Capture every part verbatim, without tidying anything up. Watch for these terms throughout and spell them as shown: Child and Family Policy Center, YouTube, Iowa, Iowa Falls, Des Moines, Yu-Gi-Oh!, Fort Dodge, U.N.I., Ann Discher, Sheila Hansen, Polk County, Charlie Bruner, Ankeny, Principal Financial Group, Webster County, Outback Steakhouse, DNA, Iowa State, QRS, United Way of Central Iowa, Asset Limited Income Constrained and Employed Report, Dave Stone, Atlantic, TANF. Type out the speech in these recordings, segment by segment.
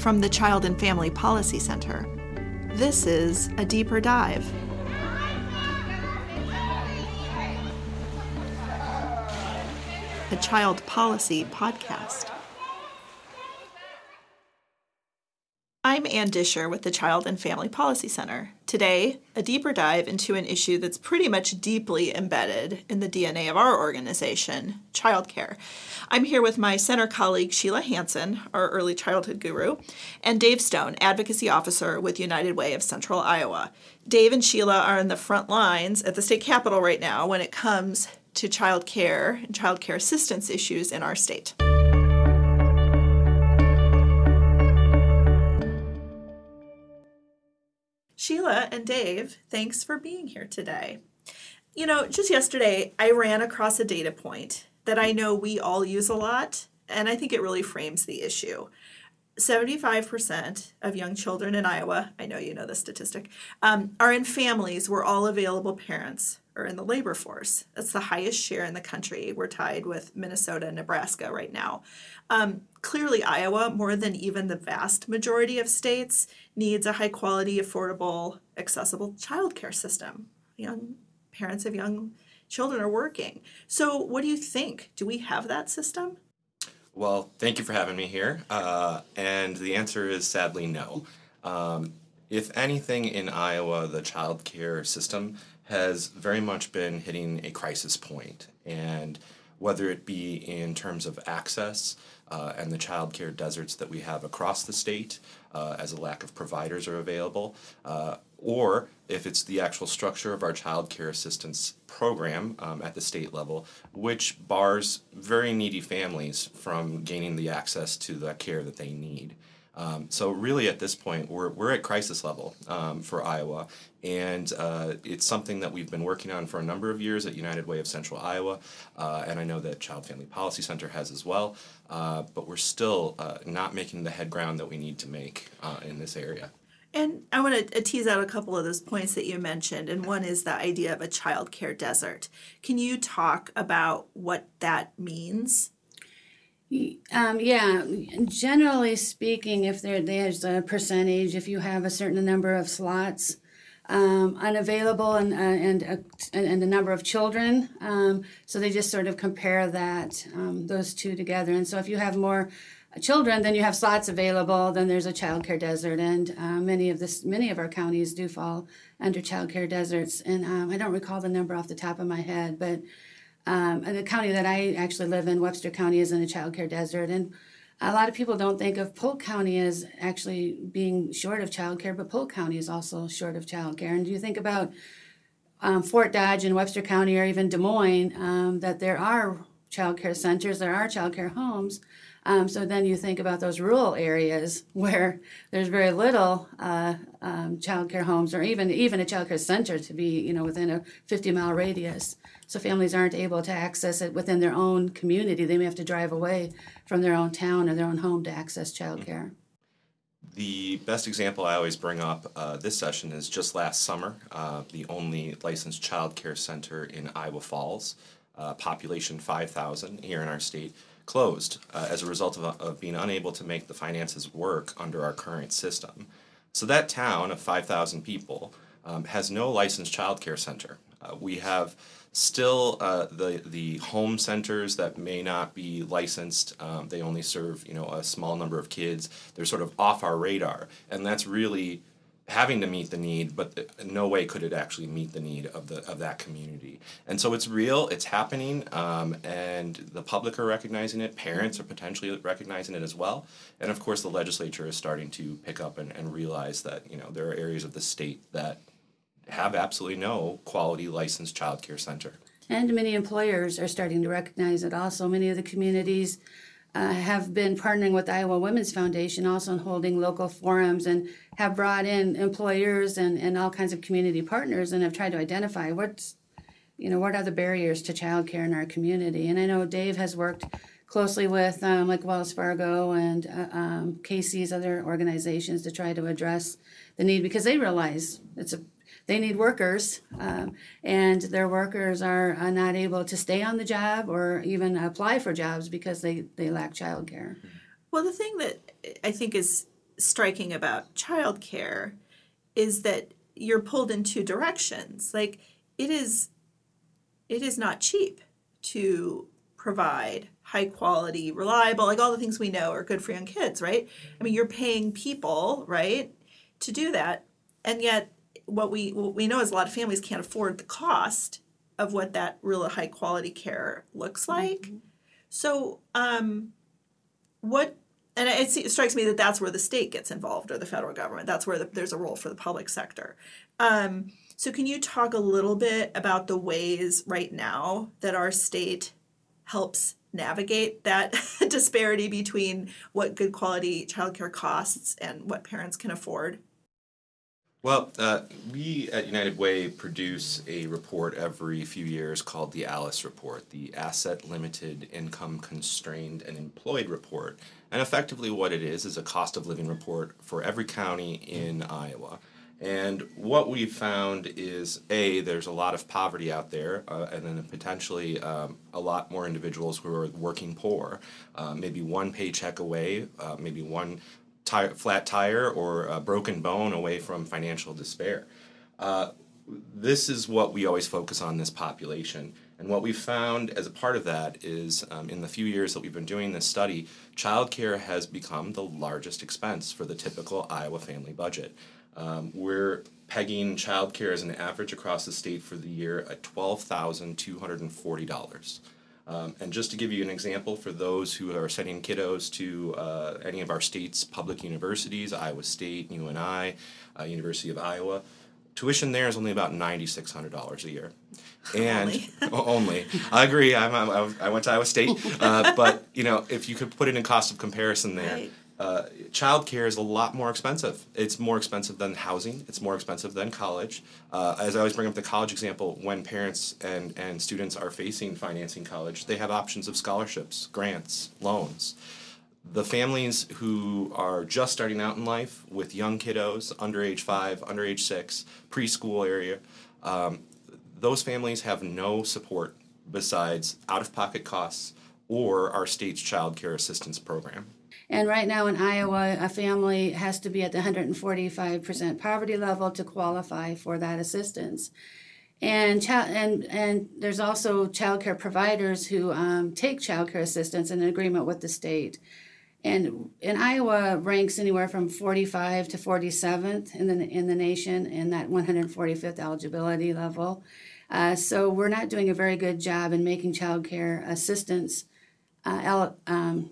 from the Child and Family Policy Center. This is A Deeper Dive. A Child Policy Podcast. I'm Ann Discher with the Child and Family Policy Center. Today, a deeper dive into an issue that's pretty much deeply embedded in the D N A of our organization, childcare. I'm here with my center colleague, Sheila Hansen, our early childhood guru, and Dave Stone, advocacy officer with United Way of Central Iowa. Dave and Sheila are in the front lines at the state capitol right now when it comes to childcare and childcare assistance issues in our state. Sheila and Dave, thanks for being here today. You know, just yesterday, I ran across a data point that I know we all use a lot, and I think it really frames the issue. seventy-five percent of young children in Iowa, I know you know this statistic, um, are in families where all available parents are in the labor force. That's the highest share in the country. We're tied with Minnesota and Nebraska right now. Um, Clearly, Iowa, more than even the vast majority of states, needs a high-quality, affordable, accessible childcare system. Young parents of young children are working. So what do you think? Do we have that system? Well, thank you for having me here. Uh, and the answer is sadly no. Um, if anything, in Iowa, the childcare system has very much been hitting a crisis point. And whether it be in terms of access uh, and the child care deserts that we have across the state uh, as a lack of providers are available, uh, or if it's the actual structure of our child care assistance program um, at the state level, which bars very needy families from gaining the access to the care that they need. Um, so really at this point, we're we're at crisis level um, for Iowa, and uh, it's something that we've been working on for a number of years at United Way of Central Iowa, uh, and I know that Child Family Policy Center has as well, uh, but we're still uh, not making the head ground that we need to make uh, in this area. And I want to tease out a couple of those points that you mentioned, and one is the idea of a child care desert. Can you talk about what that means? Um, yeah, generally speaking, if there, there's a percentage, if you have a certain number of slots um, unavailable and, uh, and, uh, and the number of children, um, so they just sort of compare that, um, those two together. And so if you have more children than you have slots available, then there's a child care desert. And uh, many of this, many of our counties do fall under child care deserts. And um, I don't recall the number off the top of my head, but Um, and the county that I actually live in, Webster County, is in a child care desert. And a lot of people don't think of Polk County as actually being short of child care, but Polk County is also short of child care. And do you think about um, Fort Dodge and Webster County, or even Des Moines, um, that there are child care centers, there are child care homes. Um, so then you think about those rural areas where there's very little uh, um, child care homes, or even even a child care center to be, you know, within a fifty mile radius. So families aren't able to access it within their own community. They may have to drive away from their own town or their own home to access child care. The best example I always bring up uh, this session is just last summer, uh, the only licensed child care center in Iowa Falls, uh, population five thousand here in our state, closed uh, as a result of, of being unable to make the finances work under our current system. So that town of five thousand people um, has no licensed child care center. Uh, we have still uh, the the home centers that may not be licensed. Um, they only serve, you know, a small number of kids. They're sort of off our radar, and that's really having to meet the need, but th- no way could it actually meet the need of the of that community. And so it's real, it's happening, um, and the public are recognizing it, parents are potentially recognizing it as well, and of course the legislature is starting to pick up and, and realize that, you know, there are areas of the state that have absolutely no quality licensed child care center. And many employers are starting to recognize it also. Many of the communities Uh, have been partnering with the Iowa Women's Foundation also in holding local forums, and have brought in employers and, and all kinds of community partners, and have tried to identify what's, you know, what are the barriers to childcare in our community. And I know Dave has worked closely with um, like Wells Fargo and uh, um, Casey's, other organizations, to try to address the need, because they realize it's a they need workers, um, and their workers are, are not able to stay on the job or even apply for jobs because they, they lack child care. Well, the thing that I think is striking about childcare is that you're pulled in two directions. Like, it is, it is not cheap to provide high quality, reliable, like all the things we know are good for young kids, right? I mean, you're paying people, right, to do that. And yet what we what we know is a lot of families can't afford the cost of what that real high quality care looks like. Mm-hmm. So um, what, and it, it strikes me that that's where the state gets involved, or the federal government. That's where the, there's a role for the public sector. Um, so can you talk a little bit about the ways right now that our state helps navigate that disparity between what good quality childcare costs and what parents can afford? Well, uh, we at United Way produce a report every few years called the ALICE report, the Asset Limited Income Constrained and Employed Report. And effectively what it is is a cost of living report for every county in Iowa. And what we've found is, A, there's a lot of poverty out there, uh, and then potentially um, a lot more individuals who are working poor, uh, maybe one paycheck away, uh, maybe one Tire, flat tire or a broken bone away from financial despair. Uh, this is what we always focus on, this population. And what we've found as a part of that is um, in the few years that we've been doing this study, childcare has become the largest expense for the typical Iowa family budget. Um, we're pegging childcare as an average across the state for the year at twelve thousand two hundred forty dollars. Um, and just to give you an example, for those who are sending kiddos to uh, any of our state's public universities, Iowa State, U N I, uh, University of Iowa, tuition there is only about nine thousand six hundred dollars a year. And only. only. I agree. I'm, I'm, I went to Iowa State. Uh, but, you know, if you could put it in cost of comparison there. Right. Uh, childcare is a lot more expensive. It's more expensive than housing. It's more expensive than college. Uh, as I always bring up the college example, when parents and, and students are facing financing college, they have options of scholarships, grants, loans. The families who are just starting out in life with young kiddos, under age five, under age six, preschool area, um, those families have no support besides out-of-pocket costs or our state's child care assistance program. And right now in Iowa, a family has to be at the one hundred forty-five percent poverty level to qualify for that assistance. And child, and, and there's also child care providers who um, take child care assistance in agreement with the state. And in Iowa ranks anywhere from forty-five to forty-seventh in the, in the nation in that one hundred forty-fifth eligibility level. Uh, so we're not doing a very good job in making child care assistance uh, ele- um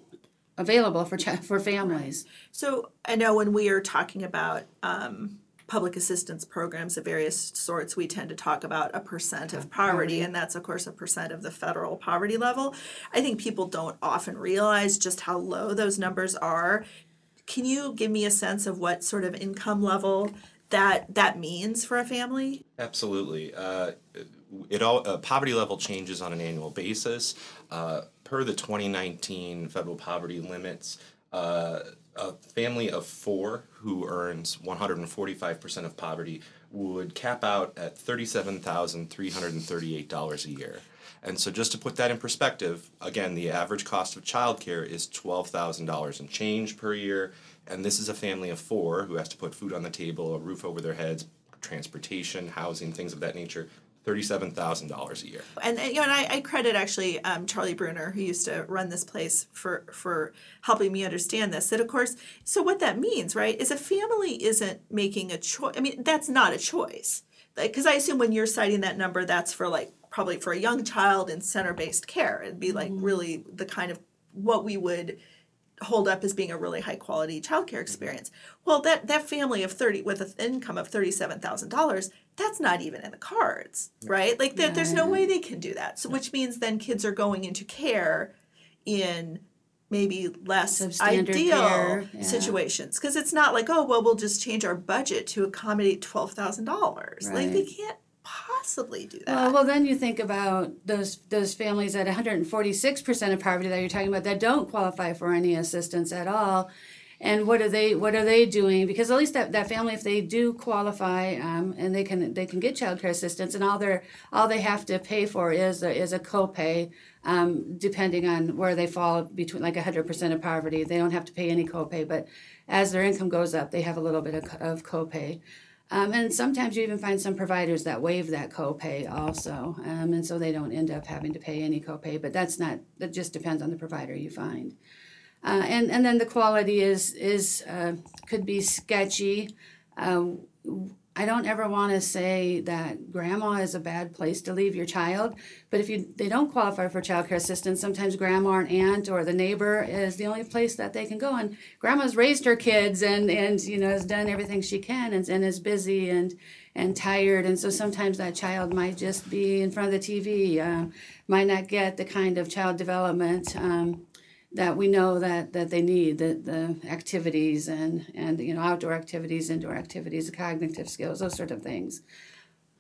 available for ch- for families. Right. So I know when we are talking about um, public assistance programs of various sorts, we tend to talk about a percent of poverty, poverty, and that's, of course, a percent of the federal poverty level. I think people don't often realize just how low those numbers are. Can you give me a sense of what sort of income level that that means for a family? Absolutely. Uh, it all uh, poverty level changes on an annual basis. Uh, Per the twenty nineteen federal poverty limits, uh, a family of four who earns one hundred forty-five percent of poverty would cap out at thirty-seven thousand three hundred thirty-eight dollars a year. And so just to put that in perspective, again, the average cost of childcare is twelve thousand dollars and change per year, and this is a family of four who has to put food on the table, a roof over their heads, transportation, housing, things of that nature. thirty-seven thousand dollars a year. And, you know, and I, I credit actually um, Charlie Bruner, who used to run this place, for for helping me understand this. That, of course, so what that means, right, is a family isn't making a choice. I mean, that's not a choice. Because like, I assume when you're citing that number, that's for, like, probably for a young child in center-based care. It'd be, like, mm-hmm. really the kind of what we would hold up as being a really high-quality childcare experience. Mm-hmm. Well, that, that family of thirty with an income of thirty-seven thousand dollars, that's not even in the cards, right? Like, there, yeah. there's no way they can do that. So, which means then kids are going into care in maybe less Substandard ideal yeah. situations. Because it's not like, oh, well, we'll just change our budget to accommodate twelve thousand dollars. Right. Like, they can't possibly do that. Well, well, then you think about those those families at one hundred forty-six percent of poverty that you're talking about that don't qualify for any assistance at all. and what are they what are they doing? Because at least that, that family, if they do qualify, um, and they can they can get child care assistance, and all they all they have to pay for is a, is a copay, um, depending on where they fall between like one hundred percent of poverty. They don't have to pay any copay, but as their income goes up, they have a little bit of, of copay. Um, and sometimes you even find some providers that waive that copay also, um, and so they don't end up having to pay any copay. But that's not that just depends on the provider you find, uh, and and then the quality is is uh, could be sketchy. Uh, I don't ever want to say that grandma is a bad place to leave your child, but if you they don't qualify for child care assistance, sometimes grandma and aunt or the neighbor is the only place that they can go. And grandma's raised her kids and, and you know, has done everything she can and, and is busy and, and tired. And so sometimes that child might just be in front of the T V, uh, might not get the kind of child development um, that we know that, that they need, the, the activities and, and, you know, outdoor activities, indoor activities, cognitive skills, those sort of things.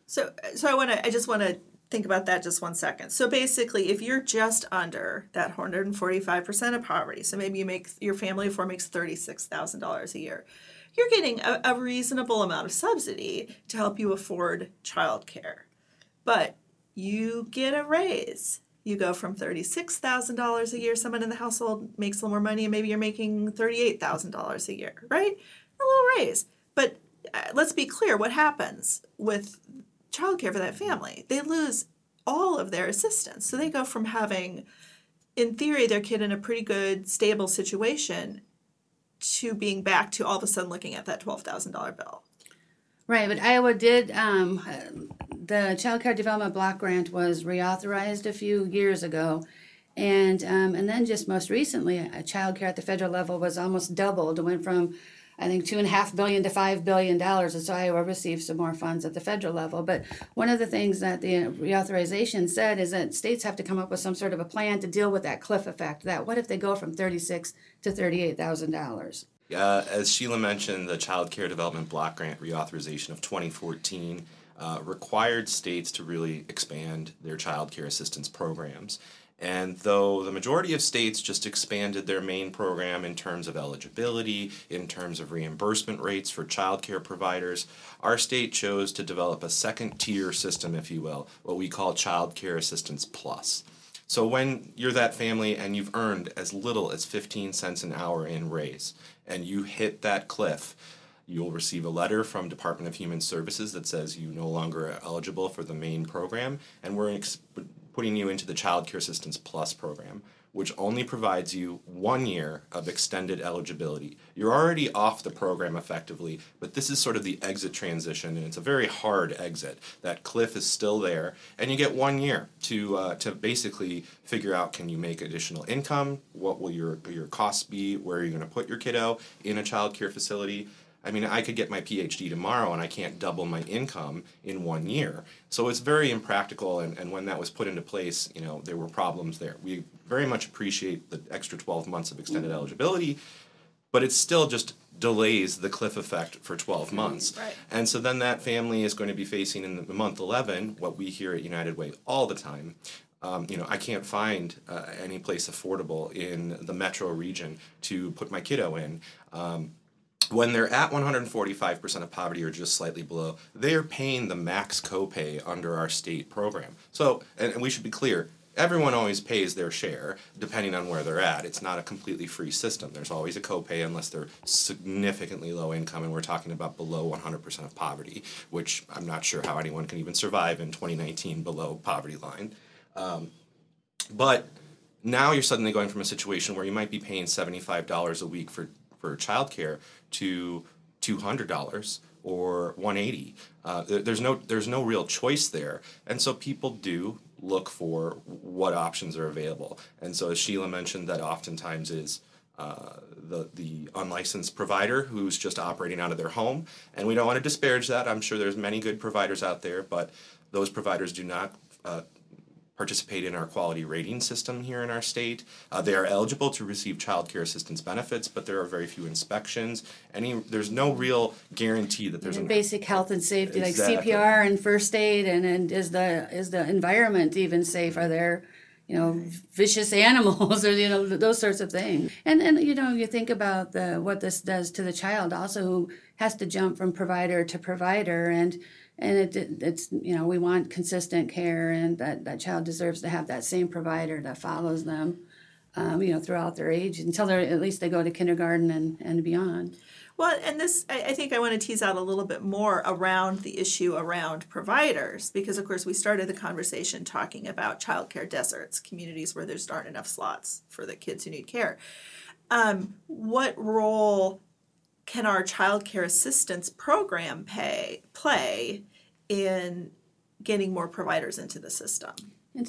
So so I want to, I just want to think about that just one second. So basically, if you're just under that one hundred forty-five percent of poverty, so maybe you make, your family of four makes thirty-six thousand dollars a year, you're getting a, a reasonable amount of subsidy to help you afford childcare. But you get a raise. You go from thirty-six thousand dollars a year, someone in the household makes a little more money, and maybe you're making thirty-eight thousand dollars a year, right? A little raise. But let's be clear what happens with childcare for that family. They lose all of their assistance. So they go from having, in theory, their kid in a pretty good, stable situation to being back to all of a sudden looking at that twelve thousand dollars bill. Right, but Iowa did, um, the Child Care Development Block Grant was reauthorized a few years ago, and um, and then just most recently, child care at the federal level was almost doubled. It went from, I think, two point five billion dollars to five billion dollars, and so Iowa received some more funds at the federal level. But one of the things that the reauthorization said is that states have to come up with some sort of a plan to deal with that cliff effect, that what if they go from thirty-six thousand dollars to thirty-eight thousand dollars? Uh, as Sheila mentioned, the Child Care Development Block Grant reauthorization of twenty fourteen uh, required states to really expand their child care assistance programs. And though the majority of states just expanded their main program in terms of eligibility, in terms of reimbursement rates for child care providers, our state chose to develop a second-tier system, if you will, what we call Child Care Assistance Plus. So when you're that family and you've earned as little as fifteen cents an hour in raise and you hit that cliff, you'll receive a letter from Department of Human Services that says you no longer are eligible for the main program, and we're ex- putting you into the Child Care Assistance Plus program, which only provides you one year of extended eligibility. You're already off the program effectively, but this is sort of the exit transition, and it's a very hard exit. That cliff is still there, and you get one year to uh, to basically figure out, can you make additional income? What will your, your costs be? Where are you going to put your kiddo in a child care facility? I mean, I could get my P H D tomorrow and I can't double my income in one year. So it's very impractical, and, and when that was put into place, you know, there were problems there. We very much appreciate the extra twelve months of extended eligibility, but it still just delays the cliff effect for twelve months. Right. And so then that family is going to be facing in the month eleven what we hear at United Way all the time. Um, you know, I can't find uh, any place affordable in the metro region to put my kiddo in. Um, When they're at one hundred forty-five percent of poverty or just slightly below, they're paying the max copay under our state program. So, and we should be clear, everyone always pays their share depending on where they're at. It's not a completely free system. There's always a copay unless they're significantly low income, and we're talking about below one hundred percent of poverty, which I'm not sure how anyone can even survive in twenty nineteen below poverty line. Um, but now you're suddenly going from a situation where you might be paying seventy-five dollars a week for for childcare to two hundred dollars or one hundred eighty dollars. Uh, there's no there's no real choice there, and so people do look for what options are available. And so, as Sheila mentioned, that oftentimes is uh, the the unlicensed provider who's just operating out of their home, and we don't want to disparage that. I'm sure there's many good providers out there, but those providers do not Uh, participate in our quality rating system here in our state. Uh, they are eligible to receive child care assistance benefits, but there are very few inspections. Any There's no real guarantee that there's... And an basic health and safety, exactly. Like C P R and first aid, and, and is the is the environment even safe? Are there, you know, vicious animals or, you know, those sorts of things. And then, you know, you think about the what this does to the child also, who has to jump from provider to provider. And and it, it it's, you know, we want consistent care, and that, that child deserves to have that same provider that follows them, um, you know, throughout their age until they're, at least they go to kindergarten and, and beyond. Well, and this, I think I want to tease out a little bit more around the issue around providers, because, of course, we started the conversation talking about child care deserts, communities where there's aren't enough slots for the kids who need care. Um, what role can our child care assistance program pay, play in getting more providers into the system?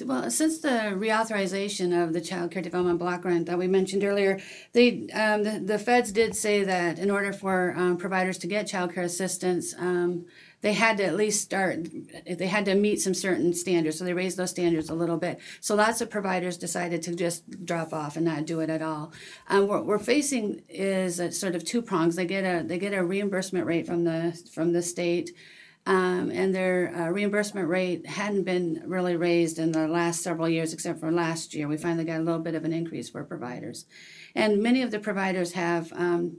Well, since the reauthorization of the Child Care Development Block Grant that we mentioned earlier, they, um, the, the feds did say that in order for um, providers to get child care assistance, um, they had to at least start, they had to meet some certain standards. So they raised those standards a little bit. So lots of providers decided to just drop off and not do it at all. Um, what we're facing is a sort of two prongs. They get a they get a reimbursement rate from the from the state. Um, and their uh, reimbursement rate hadn't been really raised in the last several years, except for last year. We finally got a little bit of an increase for providers. And many of the providers have um,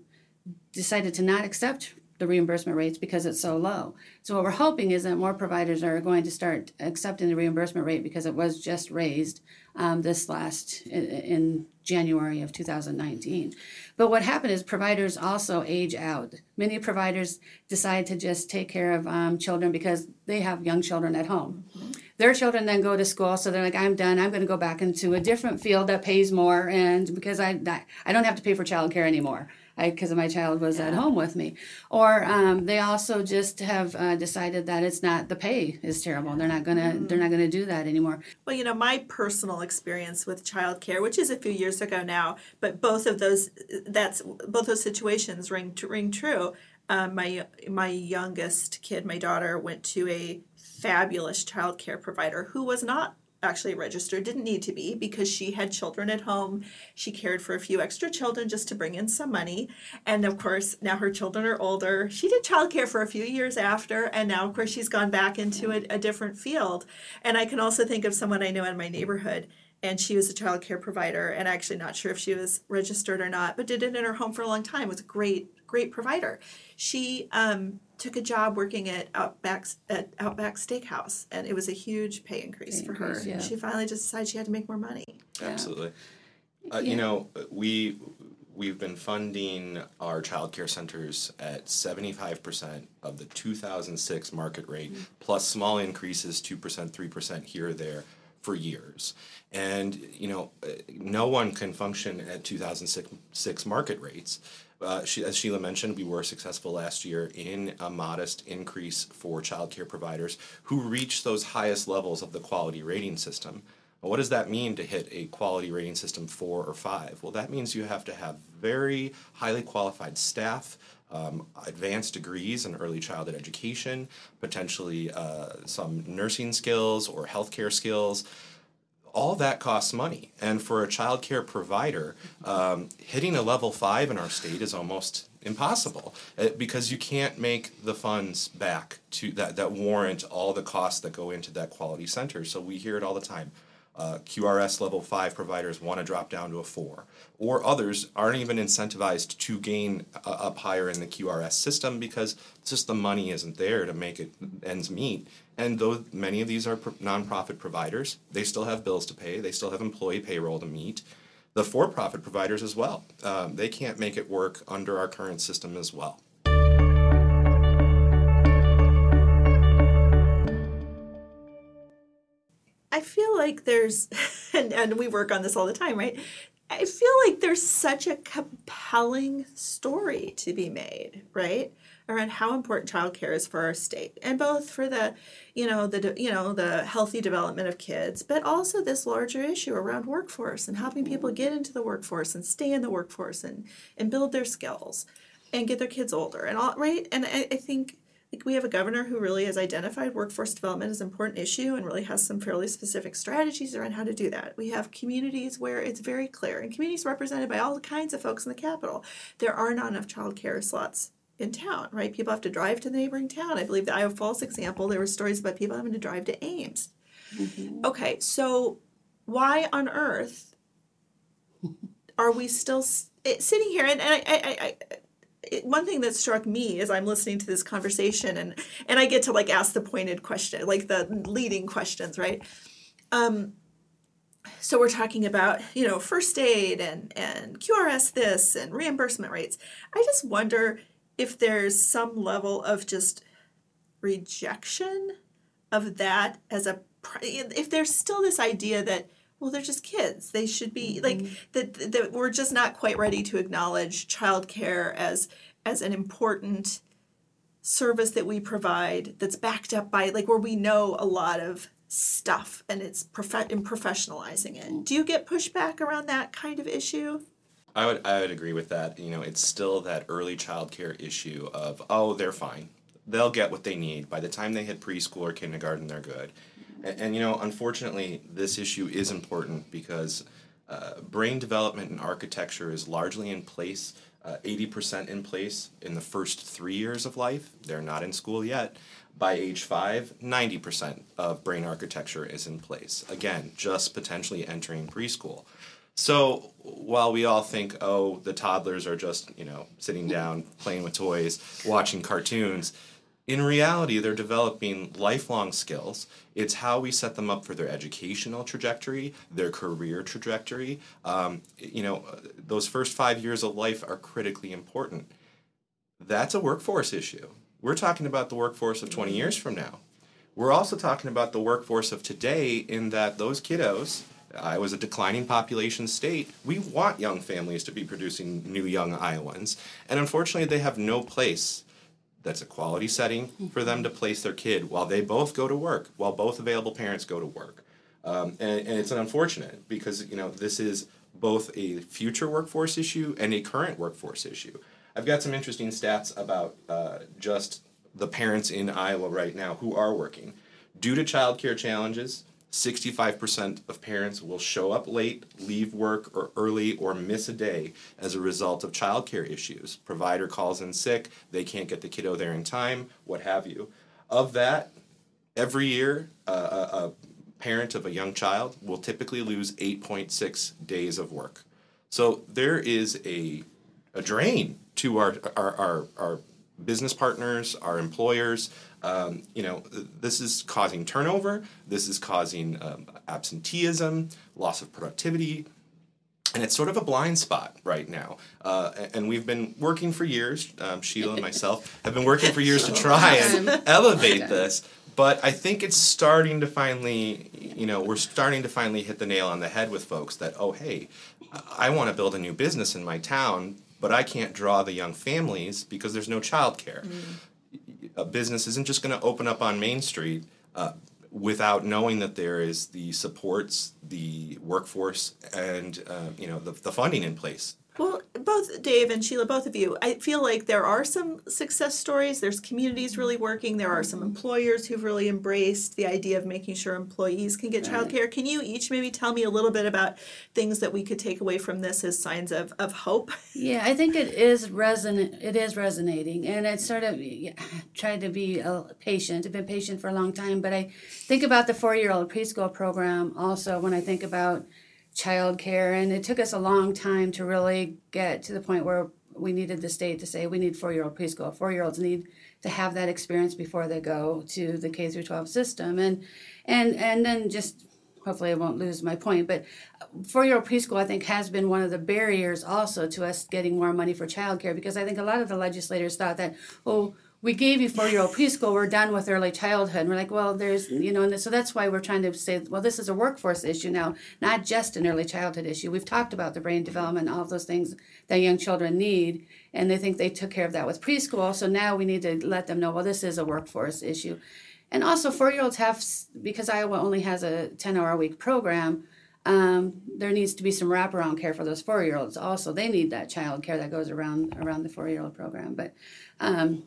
decided to not accept the reimbursement rates because it's so low. So what we're hoping is that more providers are going to start accepting the reimbursement rate, because it was just raised um, this last in, in January of two thousand nineteen. But what happened is providers also age out. Many providers decide to just take care of um, children because they have young children at home. Mm-hmm. Their children then go to school, so they're like, I'm done. I'm going to go back into a different field that pays more, and because I I don't have to pay for childcare anymore, because my child was yeah. at home with me. Or um, they also just have uh, decided that it's not, the pay is terrible. They're not gonna mm. they're not gonna do that anymore. Well, you know, my personal experience with childcare, which is a few years ago now, but both of those that's both those situations ring ring true. Um, my my youngest kid, my daughter, went to a fabulous childcare provider who was not actually registered, didn't need to be, because she had children at home. She cared for a few extra children just to bring in some money. And of course, now her children are older. She did childcare for a few years after, and now of course she's gone back into a, a different field. And I can also think of someone I know in my neighborhood, and she was a childcare provider, and actually not sure if she was registered or not, but did it in her home for a long time. It was a great, great provider. She um, took a job working at Outback at Outback Steakhouse, and it was a huge pay increase pay for increase, her. Yeah. She finally just decided she had to make more money. Absolutely. Yeah. Uh, you know, we we've been funding our child care centers at seventy-five percent of the two thousand six market rate, mm-hmm. plus small increases, two percent, three percent here or there, for years. And, you know, no one can function at two thousand six market rates. Uh, she, as Sheila mentioned, we were successful last year in a modest increase for childcare providers who reach those highest levels of the quality rating system. Well, what does that mean to hit a quality rating system four or five? Well, that means you have to have very highly qualified staff, Um, advanced degrees in early childhood education, potentially uh, some nursing skills or healthcare skills. All that costs money. And for a child care provider, um, hitting a level five in our state is almost impossible, because you can't make the funds back to that, that warrant all the costs that go into that quality center. So we hear it all the time. Uh, Q R S level five providers want to drop down to a four, or others aren't even incentivized to gain uh, up higher in the Q R S system because just the money isn't there to make it ends meet. And though many of these are pro- nonprofit providers, they still have bills to pay, they still have employee payroll to meet. The for-profit providers as well, um, they can't make it work under our current system as well. I feel like there's, and, and we work on this all the time, right? I feel like there's such a compelling story to be made, right, around how important childcare is for our state, and both for the, you know, the you know the healthy development of kids, but also this larger issue around workforce and helping people get into the workforce and stay in the workforce and and build their skills, and get their kids older and all, right? And I, I think. Like we have a governor who really has identified workforce development as an important issue and really has some fairly specific strategies around how to do that. We have communities where it's very clear, and communities represented by all kinds of folks in the capital. There are not enough child care slots in town, right? People have to drive to the neighboring town. I believe the Iowa Falls example, there were stories about people having to drive to Ames. Mm-hmm. Okay, so why on earth are we still sitting here? And, and I, I, I, it, one thing that struck me as I'm listening to this conversation, and, and I get to like ask the pointed question, like the leading questions, right? Um, so we're talking about, you know, first aid and, and Q R S this and reimbursement rates. I just wonder if there's some level of just rejection of that as a, if there's still this idea that, well, they're just kids. They should be mm-hmm. like that, that. We're just not quite ready to acknowledge childcare as as an important service that we provide. That's backed up by like where we know a lot of stuff, and it's prof- in professionalizing it. Do you get pushback around that kind of issue? I would I would agree with that. You know, it's still that early childcare issue of oh, they're fine. They'll get what they need. By the time they hit preschool or kindergarten, they're good. And, and you know, unfortunately, this issue is important because uh, brain development and architecture is largely in place, uh, eighty percent in place in the first three years of life. They're not in school yet. By age five, ninety percent of brain architecture is in place. Again, just potentially entering preschool. So while we all think, oh, the toddlers are just, you know, sitting down, playing with toys, watching cartoons, in reality, they're developing lifelong skills. It's how we set them up for their educational trajectory, their career trajectory. Um, you know, those first five years of life are critically important. That's a workforce issue. We're talking about the workforce of twenty years from now. We're also talking about the workforce of today in that those kiddos, Iowa is a declining population state. We want young families to be producing new young Iowans. And unfortunately, they have no place that's a quality setting for them to place their kid while they both go to work, while both available parents go to work. Um, and, and it's an unfortunate because, you know, this is both a future workforce issue and a current workforce issue. I've got some interesting stats about uh, just the parents in Iowa right now who are working. Due to childcare challenges, sixty-five percent of parents will show up late, leave work or early, or miss a day as a result of childcare issues. Provider calls in sick, they can't get the kiddo there in time, what have you. Of that, every year, uh, a, a parent of a young child will typically lose eight point six days of work. So there is a a drain to our our our, our business partners, our employers. Um, you know, this is causing turnover, this is causing um, absenteeism, loss of productivity, and it's sort of a blind spot right now. Uh, and we've been working for years, um, Sheila and myself have been working for years to try and elevate this, but I think it's starting to finally, you know, we're starting to finally hit the nail on the head with folks that, oh, hey, I want to build a new business in my town, but I can't draw the young families because there's no childcare. Mm. A business isn't just going to open up on Main Street uh, without knowing that there is the supports, the workforce, and uh, you know the, the funding in place. Well, both Dave and Sheila, both of you, I feel like there are some success stories. There's communities really working. There are some employers who've really embraced the idea of making sure employees can get right. childcare. Can you each maybe tell me a little bit about things that we could take away from this as signs of, of hope? Yeah, I think it is reson- It is resonating, and I sort of tried to be patient. I've been patient for a long time, but I think about the four-year-old preschool program also when I think about childcare, and it took us a long time to really get to the point where we needed the state to say we need four-year-old preschool. Four-year-olds need to have that experience before they go to the K through twelve system, and and and then just hopefully I won't lose my point. But four-year-old preschool I think has been one of the barriers also to us getting more money for childcare, because I think a lot of the legislators thought that oh. we gave you four-year-old preschool, we're done with early childhood. And we're like, well, there's, you know, and so that's why we're trying to say, well, this is a workforce issue now, not just an early childhood issue. We've talked about the brain development, all of those things that young children need, and they think they took care of that with preschool, so now we need to let them know, well, this is a workforce issue. And also four-year-olds have, because Iowa only has a ten-hour-a-week program, um, there needs to be some wraparound care for those four-year-olds also. They need that child care that goes around around the four-year-old program. But um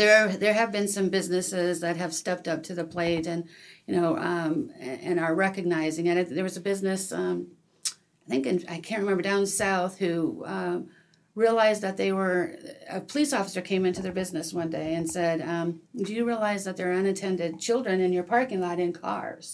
There, there have been some businesses that have stepped up to the plate, and you know, um, and are recognizing it. There was a business, um, I think, in, I can't remember, down south, who um, realized that they were. A police officer came into their business one day and said, um, "Do you realize that there are unattended children in your parking lot in cars?"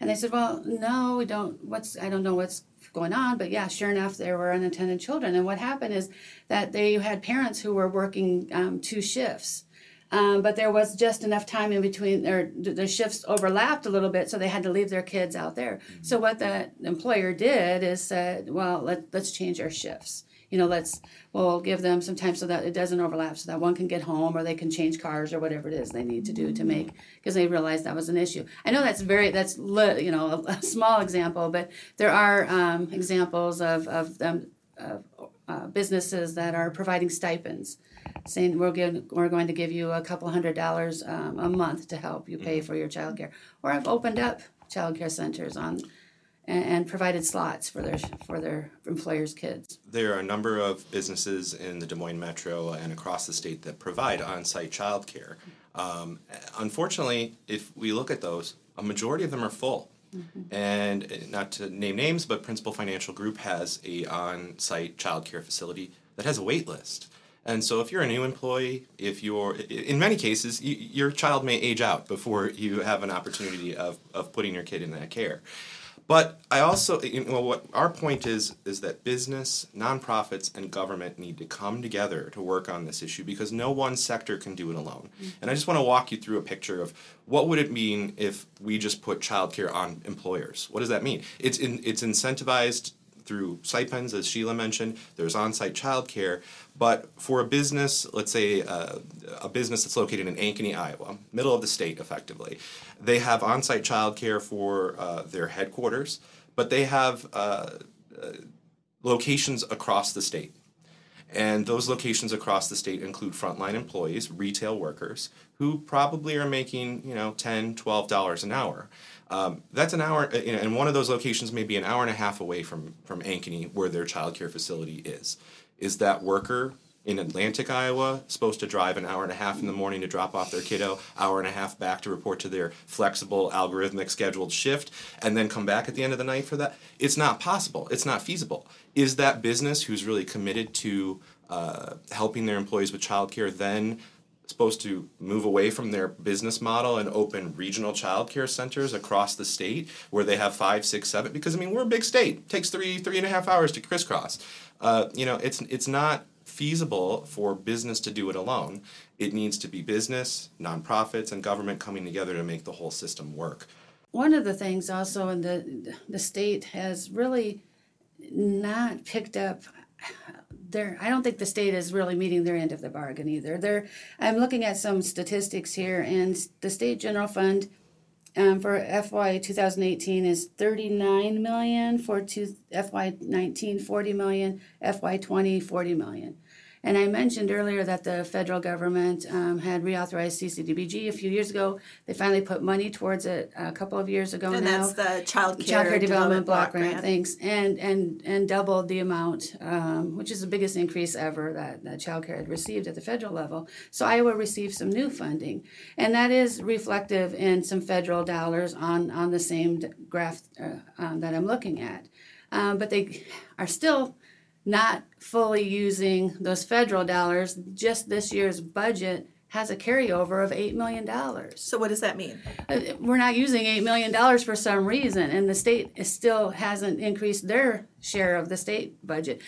And they said, well, no, we don't, what's, I don't know what's going on, but yeah, sure enough, there were unattended children. And what happened is that they had parents who were working um, two shifts, um, but there was just enough time in between, their, their shifts overlapped a little bit, so they had to leave their kids out there. Mm-hmm. So what that employer did is said, well, let, let's change our shifts. You know, let's, we'll give them some time so that it doesn't overlap, so that one can get home or they can change cars or whatever it is they need to do to make, because they realized that was an issue. I know that's very, that's, li- you know, a, a small example, but there are um, examples of, of them, of uh, businesses that are providing stipends, saying we're, give, we're going to give you a couple hundred dollars um, a month to help you pay for your child care. Or I've opened up child care centers on and provided slots for their for their employers' kids. There are a number of businesses in the Des Moines metro and across the state that provide on-site child care. Um, unfortunately, if we look at those, a majority of them are full. Mm-hmm. And not to name names, but Principal Financial Group has a on-site child care facility that has a wait list. And so if you're a new employee, if you're, in many cases, you, your child may age out before you have an opportunity of, of putting your kid in that care. But I also, you know, what our point is, is that business, nonprofits, and government need to come together to work on this issue, because no one sector can do it alone. Mm-hmm. And I just want to walk you through a picture of what would it mean if we just put childcare on employers. What does that mean? It's in, it's incentivized through stipends, as Sheila mentioned. There's on-site childcare, but for a business, let's say uh, a business that's located in Ankeny, Iowa, middle of the state effectively, they have on-site childcare for uh, their headquarters, but they have uh, uh, locations across the state. And those locations across the state include frontline employees, retail workers, who probably are making, you know, ten dollars, twelve dollars an hour. Um, that's an hour, you know, and one of those locations may be an hour and a half away from, from Ankeny, where their child care facility is. Is that worker in Atlantic, Iowa, supposed to drive an hour and a half in the morning to drop off their kiddo, hour and a half back to report to their flexible, algorithmic, scheduled shift, and then come back at the end of the night for that? It's not possible. It's not feasible. Is that business who's really committed to uh, helping their employees with child care then supposed to move away from their business model and open regional child care centers across the state where they have five, six, seven? Because, I mean, we're a big state. It takes three, three and a half hours to crisscross. Uh, you know, it's it's not feasible for business to do it alone. It needs to be business, nonprofits, and government coming together to make the whole system work. One of the things also in the the state has really not picked up. They're, I don't think the state is really meeting their end of the bargain either. They're, I'm looking at some statistics here, and the state general fund um, for F Y twenty eighteen is thirty-nine million dollars, for two, F Y nineteen, forty million dollars, F Y twenty, forty million dollars. And I mentioned earlier that the federal government um, had reauthorized C C D B G a few years ago. They finally put money towards it a couple of years ago and now. And that's the Child Care, Child Care Development, Development Block Grant. Grant. Thanks. And, and and doubled the amount, um, which is the biggest increase ever that, that child care had received at the federal level. So Iowa received some new funding. And that is reflective in some federal dollars on, on the same graph uh, um, that I'm looking at. Um, but they are still not fully using those federal dollars. Just this year's budget has a carryover of eight million dollars. So what does that mean? We're not using eight million dollars for some reason, and the state is still hasn't increased their share of the state budget.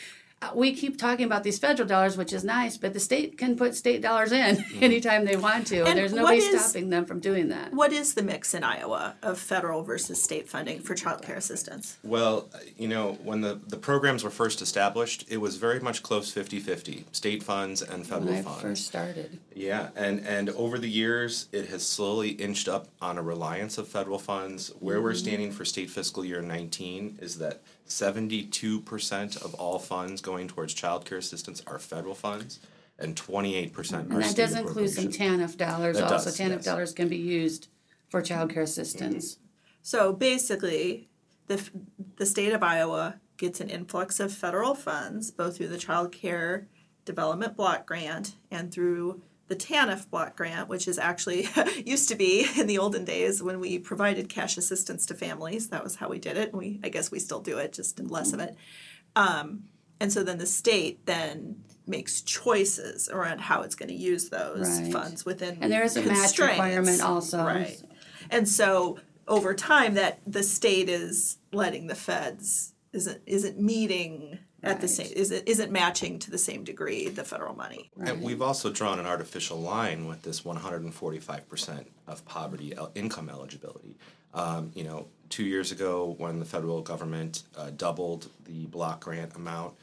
We keep talking about these federal dollars, which is nice, but the state can put state dollars in mm-hmm. anytime they want to, and, and there's nobody is, stopping them from doing that. What is the mix in Iowa of federal versus state funding for child care assistance? Well, you know, when the, the programs were first established, it was very much close fifty-fifty, state funds and federal when I funds. First started. Yeah, and, and over the years, it has slowly inched up on a reliance of federal funds. Where mm-hmm. we're standing for state fiscal year nineteen is that seventy-two percent of all funds going towards child care assistance are federal funds, and twenty-eight percent are state appropriations. That does include some TANF dollars that also. Does, TANF yes. dollars can be used for child care assistance. Mm-hmm. So basically, the the state of Iowa gets an influx of federal funds, both through the Child Care Development Block Grant and through the TANF block grant, which is actually used to be in the olden days when we provided cash assistance to families. That was how we did it. And we, I guess we still do it, just less of it. Um, and so then the state then makes choices around how it's going to use those right. funds within constraints. And there is a match requirement also. Right. And so over time that the state is letting the feds isn't isn't meeting right. at the same isn't isn't matching to the same degree the federal money. Right. And we've also drawn an artificial line with this one hundred forty-five percent of poverty el- income eligibility. Um, you know, two years ago when the federal government uh, doubled the block grant amount,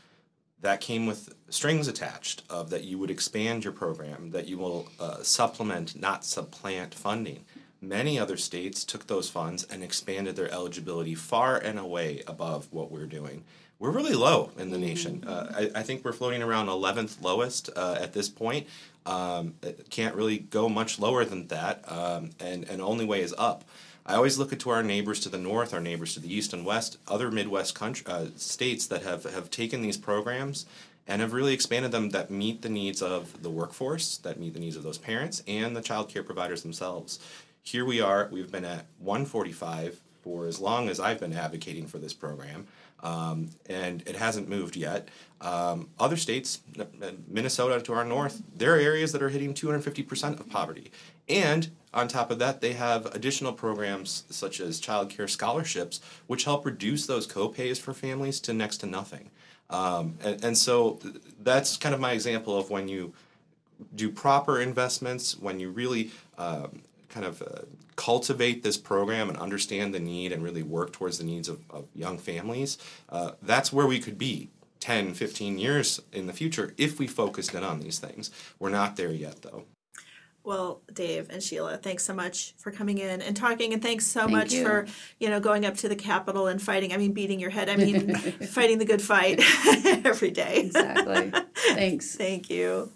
that came with strings attached of that you would expand your program, that you will uh, supplement, not supplant funding. Many other states took those funds and expanded their eligibility far and away above what we're doing. We're really low in the nation. Uh, I, I think we're floating around eleventh lowest uh, at this point. Um, it can't really go much lower than that, um, and, and only way is up. I always look at to our neighbors to the north, our neighbors to the east and west, other Midwest country, uh, states that have, have taken these programs and have really expanded them that meet the needs of the workforce, that meet the needs of those parents and the child care providers themselves. Here we are, we've been at one forty-five for as long as I've been advocating for this program, um, and it hasn't moved yet. Um, other states, Minnesota to our north, there are areas that are hitting two hundred fifty percent of poverty. And on top of that, they have additional programs such as child care scholarships, which help reduce those co-pays for families to next to nothing. Um, and, and so that's kind of my example of when you do proper investments, when you really um, kind of uh, cultivate this program and understand the need and really work towards the needs of, of young families, uh, that's where we could be ten, fifteen years in the future if we focused in on these things. We're not there yet, though. Well, Dave and Sheila, thanks so much for coming in and talking, and thanks so Thank much you. for, you know, going up to the Capitol and fighting. I mean, beating your head. I mean, fighting the good fight every day. Exactly. Thanks. Thank you.